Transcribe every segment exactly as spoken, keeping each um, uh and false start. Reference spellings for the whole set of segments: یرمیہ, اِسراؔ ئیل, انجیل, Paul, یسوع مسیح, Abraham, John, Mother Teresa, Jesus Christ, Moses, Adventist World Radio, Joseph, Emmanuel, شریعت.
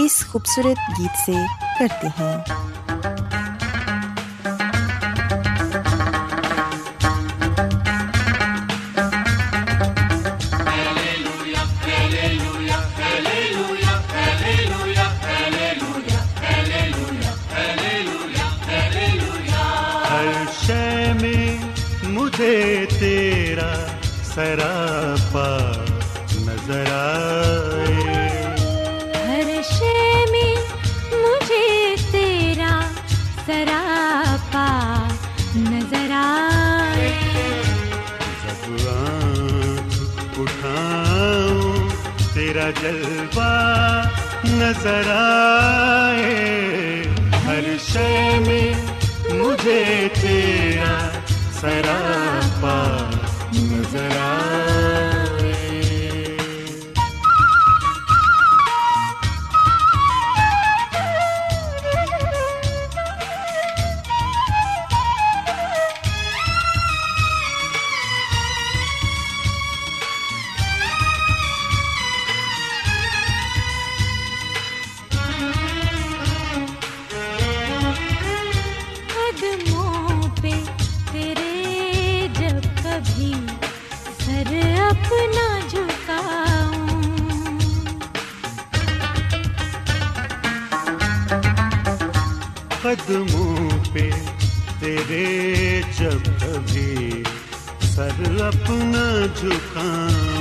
اس خوبصورت گیت سے کرتے ہیں۔ ہر شے میں مجھے تیرا سراپا نظر آئے، تیرا جلوہ نظر آئے، ہر شے میں مجھے تیرا سراپا نظر آئے۔ قدموں پہ تیرے جب کبھی سر اپنا جھکاؤں،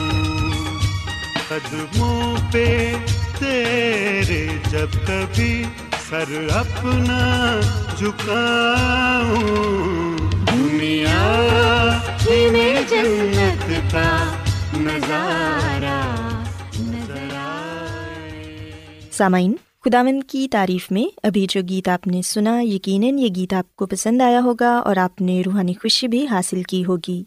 قدموں پہ تیرے جب کبھی سر اپنا جھکاؤں، دنیا میں جنت کا نظارہ نظر آئے۔ سامعین، خداوند کی تعریف میں ابھی جو گیت آپ نے سنا، یقیناً یہ گیت آپ کو پسند آیا ہوگا اور آپ نے روحانی خوشی بھی حاصل کی ہوگی۔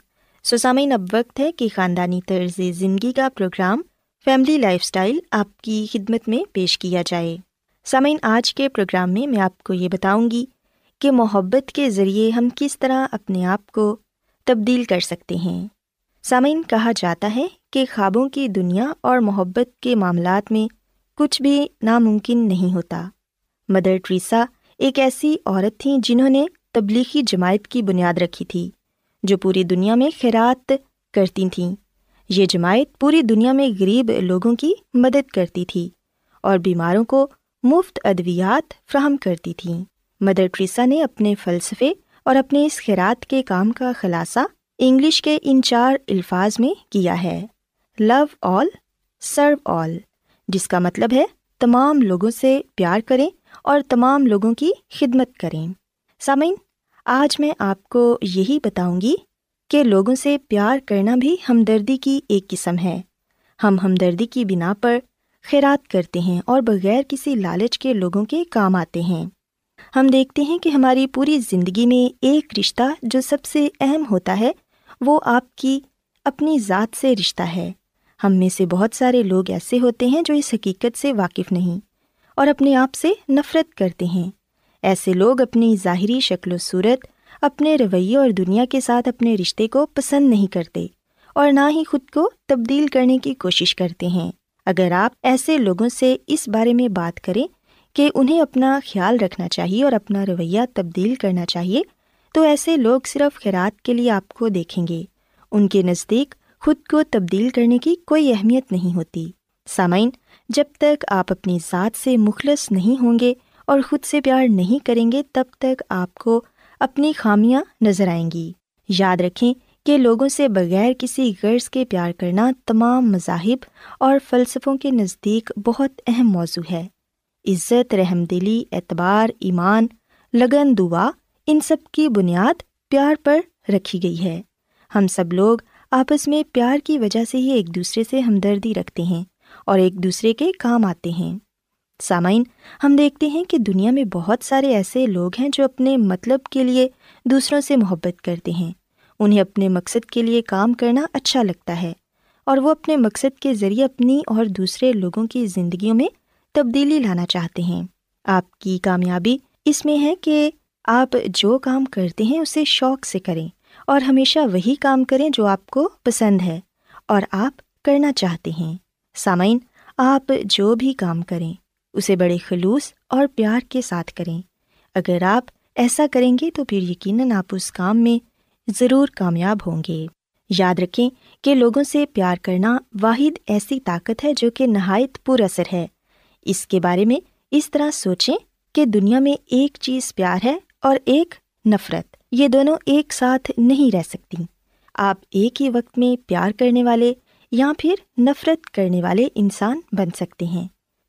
سو سامعین، اب وقت ہے کہ خاندانی طرز زندگی کا پروگرام فیملی لائف سٹائل آپ کی خدمت میں پیش کیا جائے۔ سامعین، آج کے پروگرام میں میں آپ کو یہ بتاؤں گی کہ محبت کے ذریعے ہم کس طرح اپنے آپ کو تبدیل کر سکتے ہیں۔ سامعین، کہا جاتا ہے کہ خوابوں کی دنیا اور محبت کے معاملات میں کچھ بھی ناممکن نہیں ہوتا۔ مدر ٹریسا ایک ایسی عورت تھیں جنہوں نے تبلیغی جماعت کی بنیاد رکھی تھی جو پوری دنیا میں خیرات کرتی تھیں۔ یہ جماعت پوری دنیا میں غریب لوگوں کی مدد کرتی تھی اور بیماروں کو مفت ادویات فراہم کرتی تھیں۔ مدر ٹریسا نے اپنے فلسفے اور اپنے اس خیرات کے کام کا خلاصہ انگلش کے ان چار الفاظ میں کیا ہے: لو آل سرو آل، جس کا مطلب ہے تمام لوگوں سے پیار کریں اور تمام لوگوں کی خدمت کریں۔ سامعین، آج میں آپ کو یہی بتاؤں گی کہ لوگوں سے پیار کرنا بھی ہمدردی کی ایک قسم ہے۔ ہم ہمدردی کی بنا پر خیرات کرتے ہیں اور بغیر کسی لالچ کے لوگوں کے کام آتے ہیں۔ ہم دیکھتے ہیں کہ ہماری پوری زندگی میں ایک رشتہ جو سب سے اہم ہوتا ہے وہ آپ کی اپنی ذات سے رشتہ ہے۔ ہم میں سے بہت سارے لوگ ایسے ہوتے ہیں جو اس حقیقت سے واقف نہیں اور اپنے آپ سے نفرت کرتے ہیں۔ ایسے لوگ اپنی ظاہری شکل و صورت، اپنے رویے اور دنیا کے ساتھ اپنے رشتے کو پسند نہیں کرتے اور نہ ہی خود کو تبدیل کرنے کی کوشش کرتے ہیں۔ اگر آپ ایسے لوگوں سے اس بارے میں بات کریں کہ انہیں اپنا خیال رکھنا چاہیے اور اپنا رویہ تبدیل کرنا چاہیے، تو ایسے لوگ صرف خیرات کے لیے آپ کو دیکھیں گے۔ ان کے نزدیک خود کو تبدیل کرنے کی کوئی اہمیت نہیں ہوتی۔ سامعین، جب تک آپ اپنی ذات سے مخلص نہیں ہوں گے اور خود سے پیار نہیں کریں گے، تب تک آپ کو اپنی خامیاں نظر آئیں گی۔ یاد رکھیں کہ لوگوں سے بغیر کسی غرض کے پیار کرنا تمام مذاہب اور فلسفوں کے نزدیک بہت اہم موضوع ہے۔ عزت، رحم دلی، اعتبار، ایمان، لگن، دعا، ان سب کی بنیاد پیار پر رکھی گئی ہے۔ ہم سب لوگ آپس میں پیار کی وجہ سے ہی ایک دوسرے سے ہمدردی رکھتے ہیں اور ایک دوسرے کے کام آتے ہیں۔ سامعین، ہم دیکھتے ہیں کہ دنیا میں بہت سارے ایسے لوگ ہیں جو اپنے مطلب کے لیے دوسروں سے محبت کرتے ہیں۔ انہیں اپنے مقصد کے لیے کام کرنا اچھا لگتا ہے اور وہ اپنے مقصد کے ذریعے اپنی اور دوسرے لوگوں کی زندگیوں میں تبدیلی لانا چاہتے ہیں۔ آپ کی کامیابی اس میں ہے کہ آپ جو کام کرتے ہیں اسے شوق سے کریں اور ہمیشہ وہی کام کریں جو آپ کو پسند ہے اور آپ کرنا چاہتے ہیں۔ سامعین، آپ جو بھی کام کریں اسے بڑے خلوص اور پیار کے ساتھ کریں۔ اگر آپ ایسا کریں گے تو پھر یقیناً آپ اس کام میں ضرور کامیاب ہوں گے۔ یاد رکھیں کہ لوگوں سے پیار کرنا واحد ایسی طاقت ہے جو کہ نہایت پر اثر ہے۔ اس کے بارے میں اس طرح سوچیں کہ دنیا میں ایک چیز پیار ہے اور ایک نفرت، یہ دونوں ایک ساتھ نہیں رہ سکتی۔ آپ ایک ہی وقت میں پیار کرنے والے یا پھر نفرت کرنے والے انسان بن سکتے ہیں۔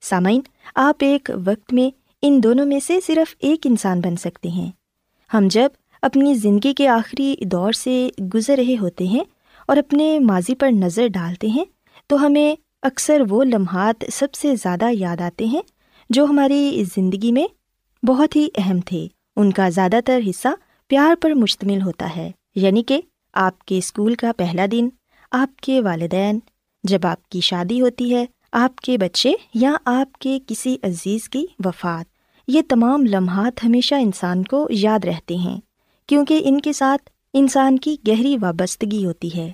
سامعین، آپ ایک وقت میں ان دونوں میں سے صرف ایک انسان بن سکتے ہیں۔ ہم جب اپنی زندگی کے آخری دور سے گزر رہے ہوتے ہیں اور اپنے ماضی پر نظر ڈالتے ہیں تو ہمیں اکثر وہ لمحات سب سے زیادہ یاد آتے ہیں جو ہماری زندگی میں بہت ہی اہم تھے۔ ان کا زیادہ تر حصہ پیار پر مشتمل ہوتا ہے، یعنی کہ آپ کے اسکول کا پہلا دن، آپ کے والدین، جب آپ کی شادی ہوتی ہے، آپ کے بچے یا آپ کے کسی عزیز کی وفات۔ یہ تمام لمحات ہمیشہ انسان کو یاد رہتے ہیں کیونکہ ان کے ساتھ انسان کی گہری وابستگی ہوتی ہے۔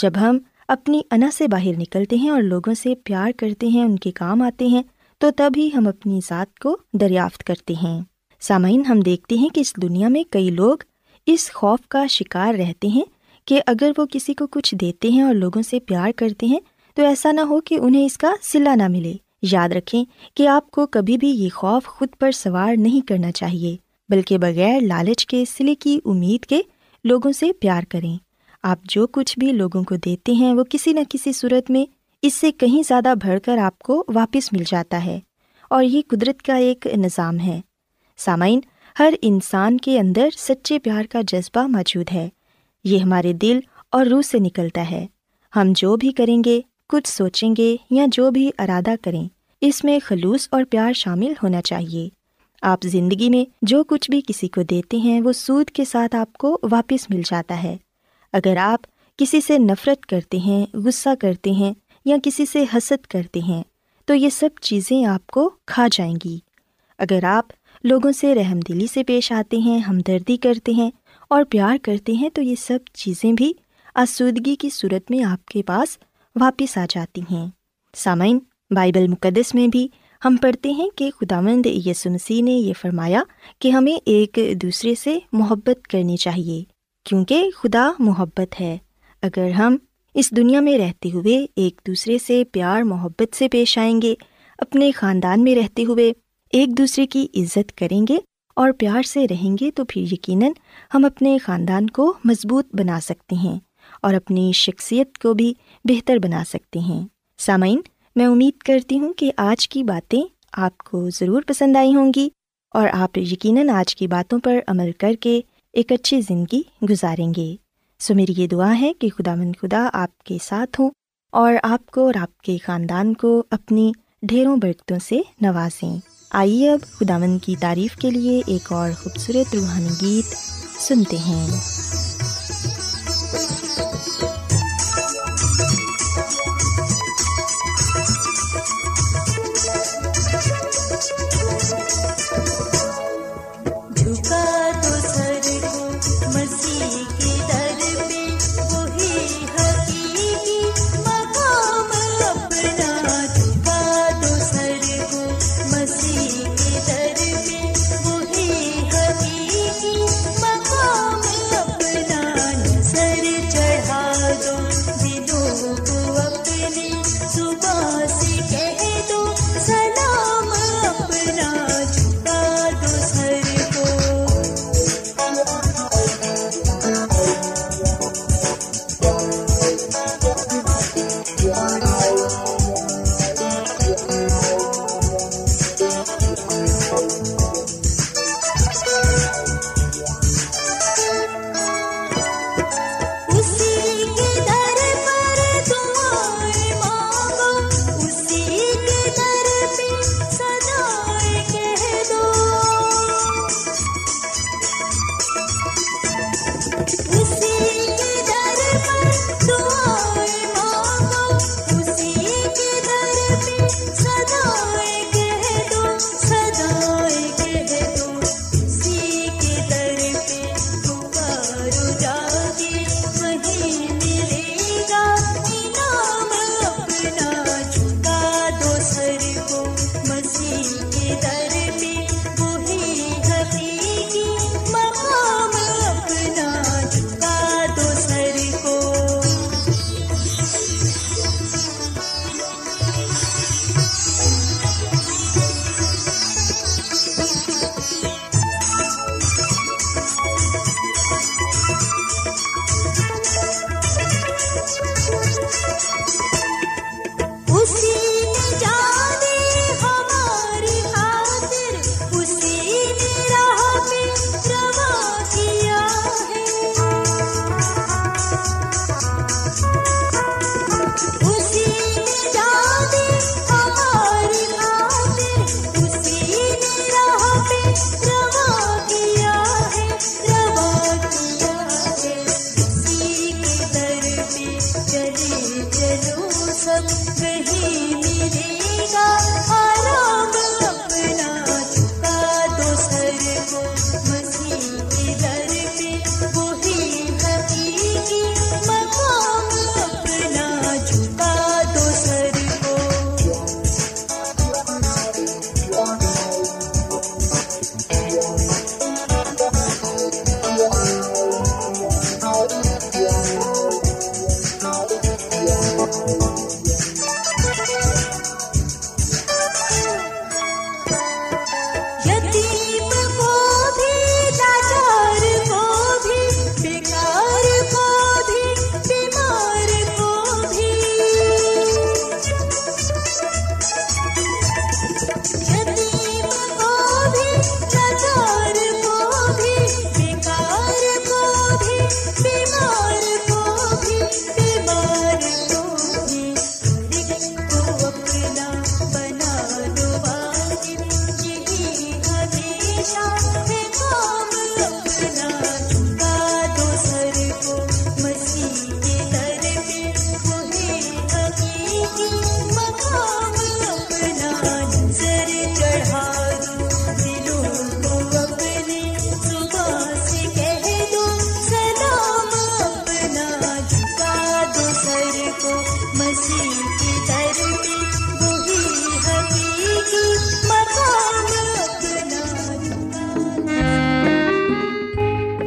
جب ہم اپنی انا سے باہر نکلتے ہیں اور لوگوں سے پیار کرتے ہیں، ان کے کام آتے ہیں، تو تب ہی ہم اپنی ذات کو دریافت کرتے ہیں۔ سامعین، ہم دیکھتے ہیں کہ اس دنیا میں کئی لوگ اس خوف کا شکار رہتے ہیں کہ اگر وہ کسی کو کچھ دیتے ہیں اور لوگوں سے پیار کرتے ہیں تو ایسا نہ ہو کہ انہیں اس کا صلہ نہ ملے۔ یاد رکھیں کہ آپ کو کبھی بھی یہ خوف خود پر سوار نہیں کرنا چاہیے، بلکہ بغیر لالچ کے، صلے کی امید کے لوگوں سے پیار کریں۔ آپ جو کچھ بھی لوگوں کو دیتے ہیں وہ کسی نہ کسی صورت میں اس سے کہیں زیادہ بڑھ کر آپ کو واپس مل جاتا ہے، اور یہ قدرت کا ایک نظام ہے۔ سامعین، ہر انسان کے اندر سچے پیار کا جذبہ موجود ہے۔ یہ ہمارے دل اور روح سے نکلتا ہے۔ ہم جو بھی کریں گے، کچھ سوچیں گے یا جو بھی ارادہ کریں، اس میں خلوص اور پیار شامل ہونا چاہیے۔ آپ زندگی میں جو کچھ بھی کسی کو دیتے ہیں وہ سود کے ساتھ آپ کو واپس مل جاتا ہے۔ اگر آپ کسی سے نفرت کرتے ہیں، غصہ کرتے ہیں یا کسی سے حسد کرتے ہیں تو یہ سب چیزیں آپ کو کھا جائیں گی۔ اگر آپ لوگوں سے رحم دلی سے پیش آتے ہیں، ہمدردی کرتے ہیں اور پیار کرتے ہیں تو یہ سب چیزیں بھی آسودگی کی صورت میں آپ کے پاس واپس آ جاتی ہیں۔ سامعین، بائبل مقدس میں بھی ہم پڑھتے ہیں کہ خداوند یسوع مسیح نے یہ فرمایا کہ ہمیں ایک دوسرے سے محبت کرنی چاہیے کیونکہ خدا محبت ہے۔ اگر ہم اس دنیا میں رہتے ہوئے ایک دوسرے سے پیار محبت سے پیش آئیں گے، اپنے خاندان میں رہتے ہوئے ایک دوسرے کی عزت کریں گے اور پیار سے رہیں گے تو پھر یقیناً ہم اپنے خاندان کو مضبوط بنا سکتے ہیں اور اپنی شخصیت کو بھی بہتر بنا سکتے ہیں۔ سامعین، میں امید کرتی ہوں کہ آج کی باتیں آپ کو ضرور پسند آئی ہوں گی اور آپ یقیناً آج کی باتوں پر عمل کر کے ایک اچھی زندگی گزاریں گے۔ سو میری یہ دعا ہے کہ خداوند خدا آپ کے ساتھ ہوں اور آپ کو اور آپ کے خاندان کو اپنی ڈھیروں برکتوں سے نوازیں۔ آئیے اب خداوند کی تعریف کے لیے ایک اور خوبصورت روحانی گیت سنتے ہیں۔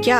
کیا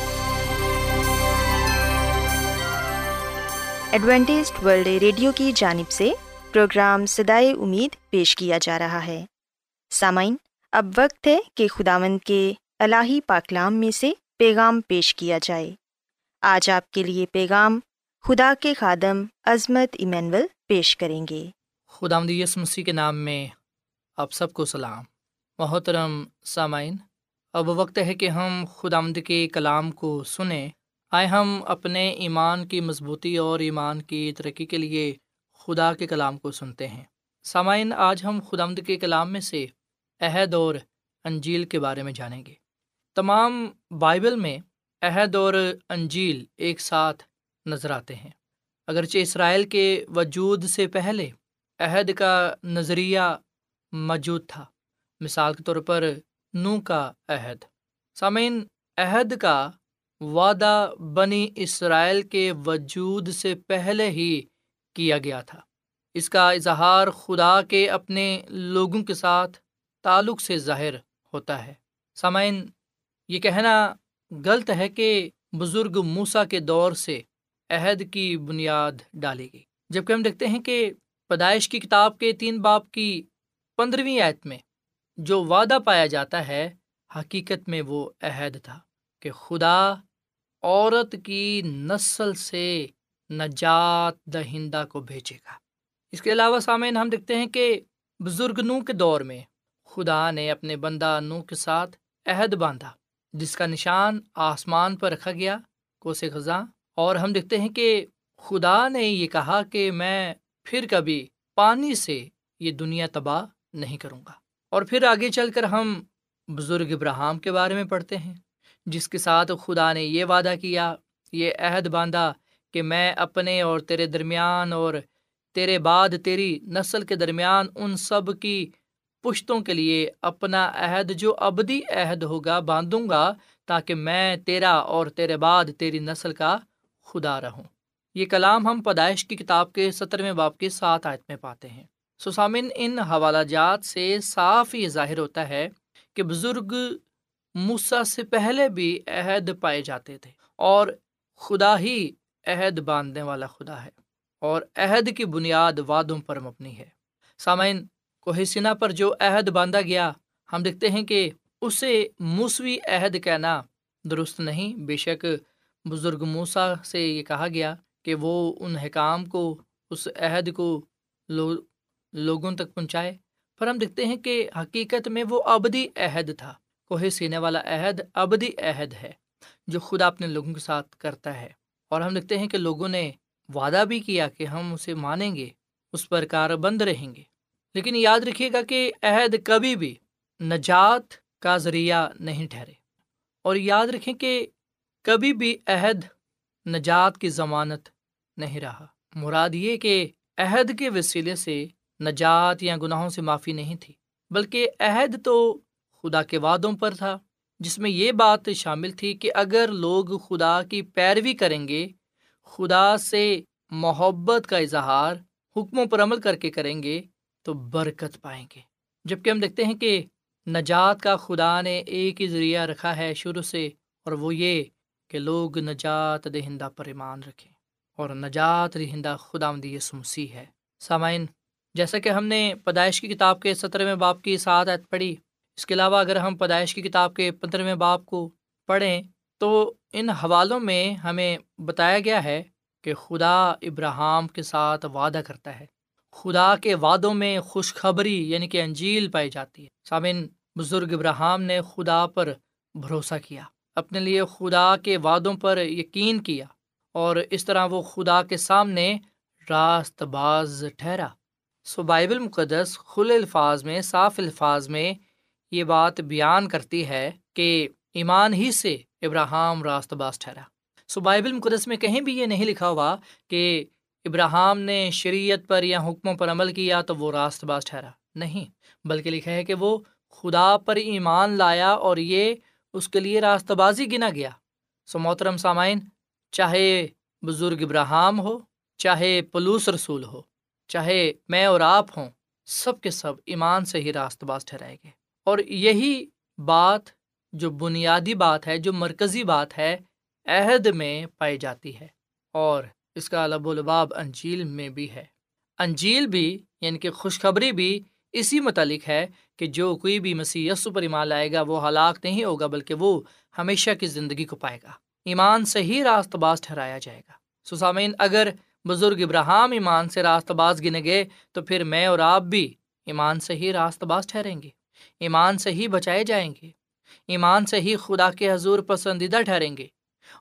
ایڈوینٹسٹ ورلڈ ریڈیو کی جانب سے پروگرام صدائے امید پیش کیا جا رہا ہے۔ سامعین، اب وقت ہے کہ خداوند کے الہی پاکلام میں سے پیغام پیش کیا جائے۔ آج آپ کے لیے پیغام خدا کے خادم عظمت ایمینول پیش کریں گے۔ خداوند یسوع مسیح کے نام میں آپ سب کو سلام۔ محترم سامعین، اب وقت ہے کہ ہم خداوند کے کلام کو سنیں۔ آئے ہم اپنے ایمان کی مضبوطی اور ایمان کی ترقی کے لیے خدا کے کلام کو سنتے ہیں۔ سامعین، آج ہم خداوند کے کلام میں سے عہد اور انجیل کے بارے میں جانیں گے۔ تمام بائبل میں عہد اور انجیل ایک ساتھ نظر آتے ہیں۔ اگرچہ اسرائیل کے وجود سے پہلے عہد کا نظریہ موجود تھا، مثال کے طور پر نوح کا عہد۔ سامعین، عہد کا وعدہ بنی اسرائیل کے وجود سے پہلے ہی کیا گیا تھا۔ اس کا اظہار خدا کے اپنے لوگوں کے ساتھ تعلق سے ظاہر ہوتا ہے۔ سامعین، یہ کہنا غلط ہے کہ بزرگ موسیٰ کے دور سے عہد کی بنیاد ڈالی گئی، جبکہ ہم دیکھتے ہیں کہ پیدائش کی کتاب کے تین باب کی پندرہویں آیت میں جو وعدہ پایا جاتا ہے، حقیقت میں وہ عہد تھا کہ خدا عورت کی نسل سے نجات دہندہ کو بھیجے گا۔ اس کے علاوہ سامعین، ہم دیکھتے ہیں کہ بزرگ نوح کے دور میں خدا نے اپنے بندہ نوح کے ساتھ عہد باندھا، جس کا نشان آسمان پر رکھا گیا، کوسے خزاں۔ اور ہم دیکھتے ہیں کہ خدا نے یہ کہا کہ میں پھر کبھی پانی سے یہ دنیا تباہ نہیں کروں گا۔ اور پھر آگے چل کر ہم بزرگ ابراہیم کے بارے میں پڑھتے ہیں، جس کے ساتھ خدا نے یہ وعدہ کیا، یہ عہد باندھا کہ میں اپنے اور تیرے درمیان اور تیرے بعد تیری نسل کے درمیان ان سب کی پشتوں کے لیے اپنا عہد جو ابدی عہد ہوگا باندھوں گا، تاکہ میں تیرا اور تیرے بعد تیری نسل کا خدا رہوں۔ یہ کلام ہم پیدائش کی کتاب کے سترویں باب کے سات آیت میں پاتے ہیں۔ سو سامعین، ان حوالہ جات سے صاف یہ ظاہر ہوتا ہے کہ بزرگ موسیٰ سے پہلے بھی عہد پائے جاتے تھے، اور خدا ہی عہد باندھنے والا خدا ہے، اور عہد کی بنیاد وعدوں پر مبنی ہے۔ سامعین، کوہ سینا پر جو عہد باندھا گیا، ہم دیکھتے ہیں کہ اسے موسوی عہد کہنا درست نہیں۔ بے شک بزرگ موسیٰ سے یہ کہا گیا کہ وہ ان حکام کو، اس عہد کو لو لوگوں تک پہنچائے، پر ہم دیکھتے ہیں کہ حقیقت میں وہ ابدی عہد تھا۔ کوہ سینے والا عہد ابدی عہد ہے جو خدا اپنے لوگوں کے ساتھ کرتا ہے، اور ہم دیکھتے ہیں کہ لوگوں نے وعدہ بھی کیا کہ ہم اسے مانیں گے، اس پر کاربند رہیں گے۔ لیکن یاد رکھیے گا کہ عہد کبھی بھی نجات کا ذریعہ نہیں ٹھہرے، اور یاد رکھیں کہ کبھی بھی عہد نجات کی ضمانت نہیں رہا۔ مراد یہ کہ عہد کے وسیلے سے نجات یا گناہوں سے معافی نہیں تھی، بلکہ عہد تو خدا کے وعدوں پر تھا، جس میں یہ بات شامل تھی کہ اگر لوگ خدا کی پیروی کریں گے، خدا سے محبت کا اظہار حکموں پر عمل کر کے کریں گے، تو برکت پائیں گے۔ جبکہ ہم دیکھتے ہیں کہ نجات کا خدا نے ایک ہی ذریعہ رکھا ہے شروع سے، اور وہ یہ کہ لوگ نجات دہندہ پر ایمان رکھیں، اور نجات دہندہ خداوند یسوع مسیح ہے۔ سامعین، جیسا کہ ہم نے پیدائش کی کتاب کے سترہویں باب کی سات آیت پڑھی، اس کے علاوہ اگر ہم پیدائش کی کتاب کے پندرہویں باب کو پڑھیں تو ان حوالوں میں ہمیں بتایا گیا ہے کہ خدا ابراہام کے ساتھ وعدہ کرتا ہے۔ خدا کے وعدوں میں خوشخبری یعنی کہ انجیل پائی جاتی ہے۔ سامعین، بزرگ ابراہام نے خدا پر بھروسہ کیا، اپنے لیے خدا کے وعدوں پر یقین کیا، اور اس طرح وہ خدا کے سامنے راست باز ٹھہرا۔ سو بائبل مقدس کھلے الفاظ میں، صاف الفاظ میں یہ بات بیان کرتی ہے کہ ایمان ہی سے ابراہام راست باز ٹھہرا۔ سو بائبل مقدس میں کہیں بھی یہ نہیں لکھا ہوا کہ ابراہام نے شریعت پر یا حکموں پر عمل کیا تو وہ راست باز ٹھہرا، نہیں، بلکہ لکھا ہے کہ وہ خدا پر ایمان لایا اور یہ اس کے لیے راست بازی گنا گیا۔ سو محترم سامعین، چاہے بزرگ ابراہام ہو، چاہے پلوس رسول ہو، چاہے میں اور آپ ہوں، سب کے سب ایمان سے ہی راست باز ٹھہرائے گئے۔ اور یہی بات جو بنیادی بات ہے، جو مرکزی بات ہے، عہد میں پائی جاتی ہے، اور اس کا لب و لباب انجیل میں بھی ہے۔ انجیل بھی یعنی کہ خوشخبری بھی اسی متعلق ہے کہ جو کوئی بھی مسیح یسوع پر ایمان لائے گا وہ ہلاک نہیں ہوگا، بلکہ وہ ہمیشہ کی زندگی کو پائے گا۔ ایمان سے ہی راست باز ٹھہرایا جائے گا۔ سو سامعین، اگر بزرگ ابراہیم ایمان سے راست باز گنے گئے تو پھر میں اور آپ بھی ایمان سے ہی راست باز ٹھہریں گے، ایمان سے ہی بچائے جائیں گے، ایمان سے ہی خدا کے حضور پسندیدہ ٹھہریں گے،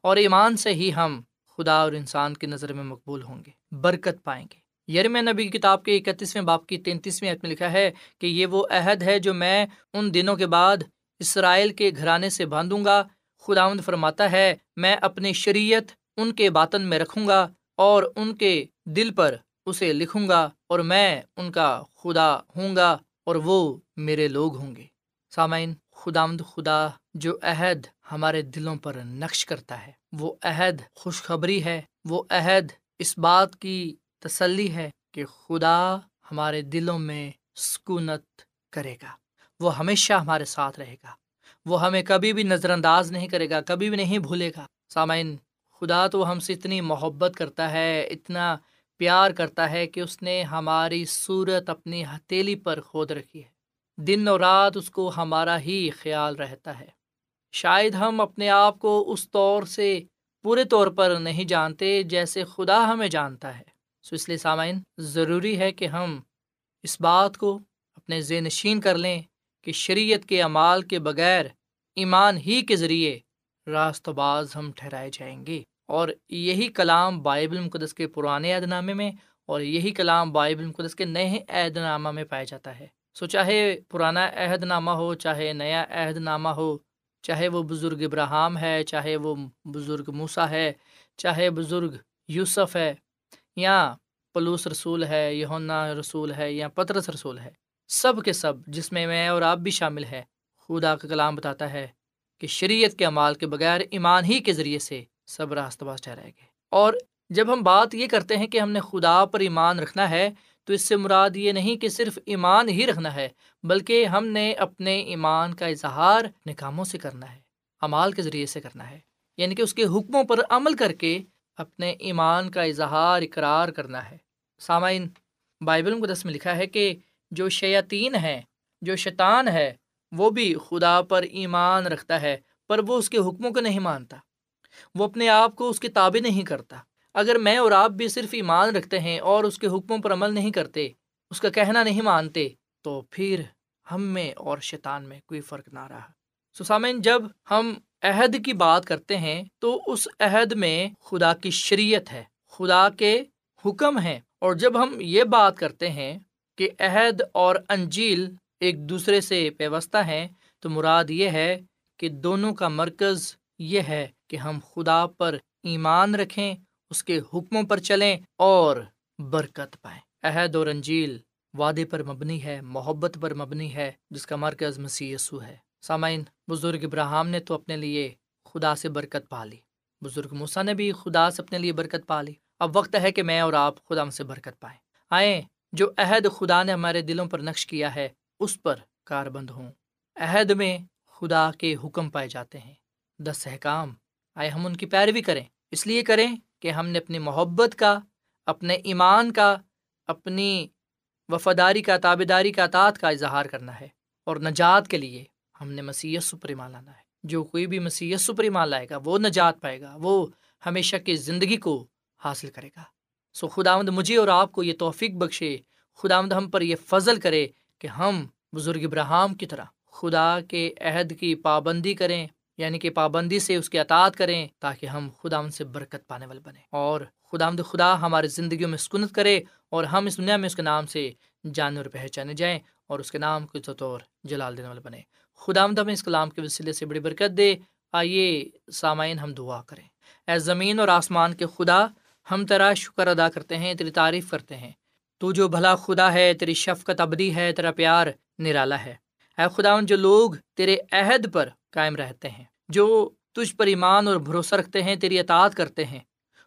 اور ایمان سے ہی ہم خدا اور انسان کی نظر میں مقبول ہوں گے، برکت پائیں گے۔ یرمیہ نبی کی کتاب کے اکتیسویں باب کی تینتیسویں آیت میں لکھا ہے کہ یہ وہ عہد ہے جو میں ان دنوں کے بعد اسرائیل کے گھرانے سے باندھوں گا۔ خداوند فرماتا ہے، میں اپنی شریعت ان کے باطن میں رکھوں گا اور ان کے دل پر اسے لکھوں گا، اور میں ان کا خدا ہوں گا اور وہ میرے لوگ ہوں گے۔ سامعین، خداوند خدا جو عہد ہمارے دلوں پر نقش کرتا ہے، وہ عہد خوشخبری ہے، وہ عہد اس بات کی تسلی ہے کہ خدا ہمارے دلوں میں سکونت کرے گا، وہ ہمیشہ ہمارے ساتھ رہے گا، وہ ہمیں کبھی بھی نظر انداز نہیں کرے گا، کبھی بھی نہیں بھولے گا۔ سامعین، خدا تو ہم سے اتنی محبت کرتا ہے، اتنا پیار کرتا ہے کہ اس نے ہماری صورت اپنی ہتھیلی پر کھود رکھی ہے، دن اور رات اس کو ہمارا ہی خیال رہتا ہے۔ شاید ہم اپنے آپ کو اس طور سے پورے طور پر نہیں جانتے جیسے خدا ہمیں جانتا ہے۔ سو اس لیے سامعین، ضروری ہے کہ ہم اس بات کو اپنے ذہن نشین کر لیں کہ شریعت کے اعمال کے بغیر ایمان ہی کے ذریعے راست باز ہم ٹھہرائے جائیں گے، اور یہی کلام بائبل مقدس کے پرانے عہد نامے میں اور یہی کلام بائبل مقدس کے نئے عہد نامہ میں پایا جاتا ہے۔ سو چاہے پرانا عہد نامہ ہو، چاہے نیا عہد نامہ ہو، چاہے وہ بزرگ ابراہیم ہے، چاہے وہ بزرگ موسیٰ ہے، چاہے بزرگ یوسف ہے، یا پلوس رسول ہے، یوحنا رسول ہے، یا پطرس رسول ہے، سب کے سب جس میں میں اور آپ بھی شامل ہے، خدا کا کلام بتاتا ہے کہ شریعت کے اعمال کے بغیر ایمان ہی کے ذریعے سے سب راست باز ٹھہرائے گئے۔ اور جب ہم بات یہ کرتے ہیں کہ ہم نے خدا پر ایمان رکھنا ہے تو اس سے مراد یہ نہیں کہ صرف ایمان ہی رکھنا ہے، بلکہ ہم نے اپنے ایمان کا اظہار اپنے کاموں سے کرنا ہے، اعمال کے ذریعے سے کرنا ہے، یعنی کہ اس کے حکموں پر عمل کر کے اپنے ایمان کا اظہار اقرار کرنا ہے۔ سامعین، بائبل مقدس میں لکھا ہے کہ جو شیاطین ہیں، جو شیطان ہے، وہ بھی خدا پر ایمان رکھتا ہے پر وہ اس کے حکموں کو نہیں مانتا، وہ اپنے آپ کو اس کے تابع نہیں کرتا۔ اگر میں اور آپ بھی صرف ایمان رکھتے ہیں اور اس کے حکموں پر عمل نہیں کرتے، اس کا کہنا نہیں مانتے، تو پھر ہم میں اور شیطان میں کوئی فرق نہ رہا۔ سو سامعین، جب ہم عہد کی بات کرتے ہیں تو اس عہد میں خدا کی شریعت ہے، خدا کے حکم ہیں، اور جب ہم یہ بات کرتے ہیں کہ عہد اور انجیل ایک دوسرے سے پیوستہ ہیں تو مراد یہ ہے کہ دونوں کا مرکز یہ ہے کہ ہم خدا پر ایمان رکھیں، اس کے حکموں پر چلیں اور برکت پائیں۔ عہد اور انجیل وعدے پر مبنی ہے، محبت پر مبنی ہے، جس کا مرکز مسیح یسوع ہے۔ سامعین، بزرگ ابراہیم نے تو اپنے لیے خدا سے برکت پا لی، بزرگ موسیٰ نے بھی خدا سے اپنے لیے برکت پا لی۔ اب وقت ہے کہ میں اور آپ خدا سے برکت پائیں۔ آئیں جو عہد خدا نے ہمارے دلوں پر نقش کیا ہے اس پر کاربند ہوں۔ عہد میں خدا کے حکم پائے جاتے ہیں، دس احکام، آئے ہم ان کی پیروی کریں۔ اس لیے کریں کہ ہم نے اپنی محبت کا، اپنے ایمان کا، اپنی وفاداری کا، تابعداری کا، اطاعت کا اظہار کرنا ہے، اور نجات کے لیے ہم نے مسیح یسوع پر ایمان لانا ہے۔ جو کوئی بھی مسیح یسوع پر ایمان لائے گا وہ نجات پائے گا، وہ ہمیشہ کی زندگی کو حاصل کرے گا۔ سو خداوند مجھے اور آپ کو یہ توفیق بخشے، خداوند ہم پر یہ فضل کرے کہ ہم بزرگ ابراہیم کی طرح خدا کے عہد کی پابندی کریں، یعنی کہ پابندی سے اس کی اطاعت کریں، تاکہ ہم خداوند سے برکت پانے والے بنیں، اور خداوند خدا ہماری زندگیوں میں سکونت کرے، اور ہم اس دنیا میں اس کے نام سے جانے اور پہچانے جائیں، اور اس کے نام کو عزت اور جلال دینے والے بنیں۔ خداوند ہمیں اس کلام کے وسیلے سے بڑی برکت دے۔ آئیے سامعین ہم دعا کریں۔ اے زمین اور آسمان کے خدا، ہم تیرا شکر ادا کرتے ہیں، تیری تعریف کرتے ہیں، تو جو بھلا خدا ہے، تیری شفقت ابدی ہے، تیرا پیار نرالا ہے۔ اے خداوند، جو لوگ تیرے عہد پر قائم رہتے ہیں، جو تجھ پر ایمان اور بھروسہ رکھتے ہیں، تیری اطاعت کرتے ہیں،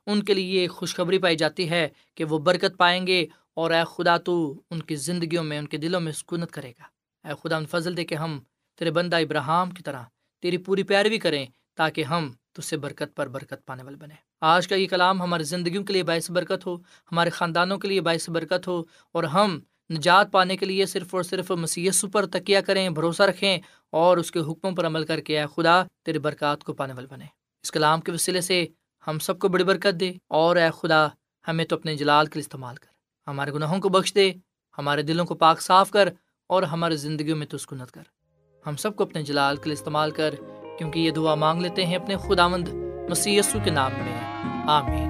ان کے لیے خوشخبری پائی جاتی ہے کہ وہ برکت پائیں گے، اور اے خدا تو ان کی زندگیوں میں، ان کے دلوں میں سکونت کرے گا۔ اے خدا، ان فضل دے کہ ہم تیرے بندہ ابراہیم کی طرح تیری پوری پیروی کریں، تاکہ ہم تجھ سے برکت پر برکت پانے والے بنیں۔ آج کا یہ کلام ہماری زندگیوں کے لیے باعث برکت ہو، ہمارے خاندانوں کے لیے باعث برکت ہو، اور ہم نجات پانے کے لیے صرف اور صرف مسیح یسوع پر تکیہ کریں، بھروسہ رکھیں، اور اس کے حکموں پر عمل کر کے اے خدا تیری برکات کو پانے والے بنیں۔ اس کلام کے وسیلے سے ہم سب کو بڑی برکت دے، اور اے خدا ہمیں تو اپنے جلال کے لیے استعمال کر، ہمارے گناہوں کو بخش دے، ہمارے دلوں کو پاک صاف کر، اور ہماری زندگیوں میں تو سکونت کر۔ ہم سب کو اپنے جلال کے لیے استعمال کر، کیونکہ یہ دعا مانگ لیتے ہیں اپنے خداوند مسیح یسوع کے نام میں، آمین۔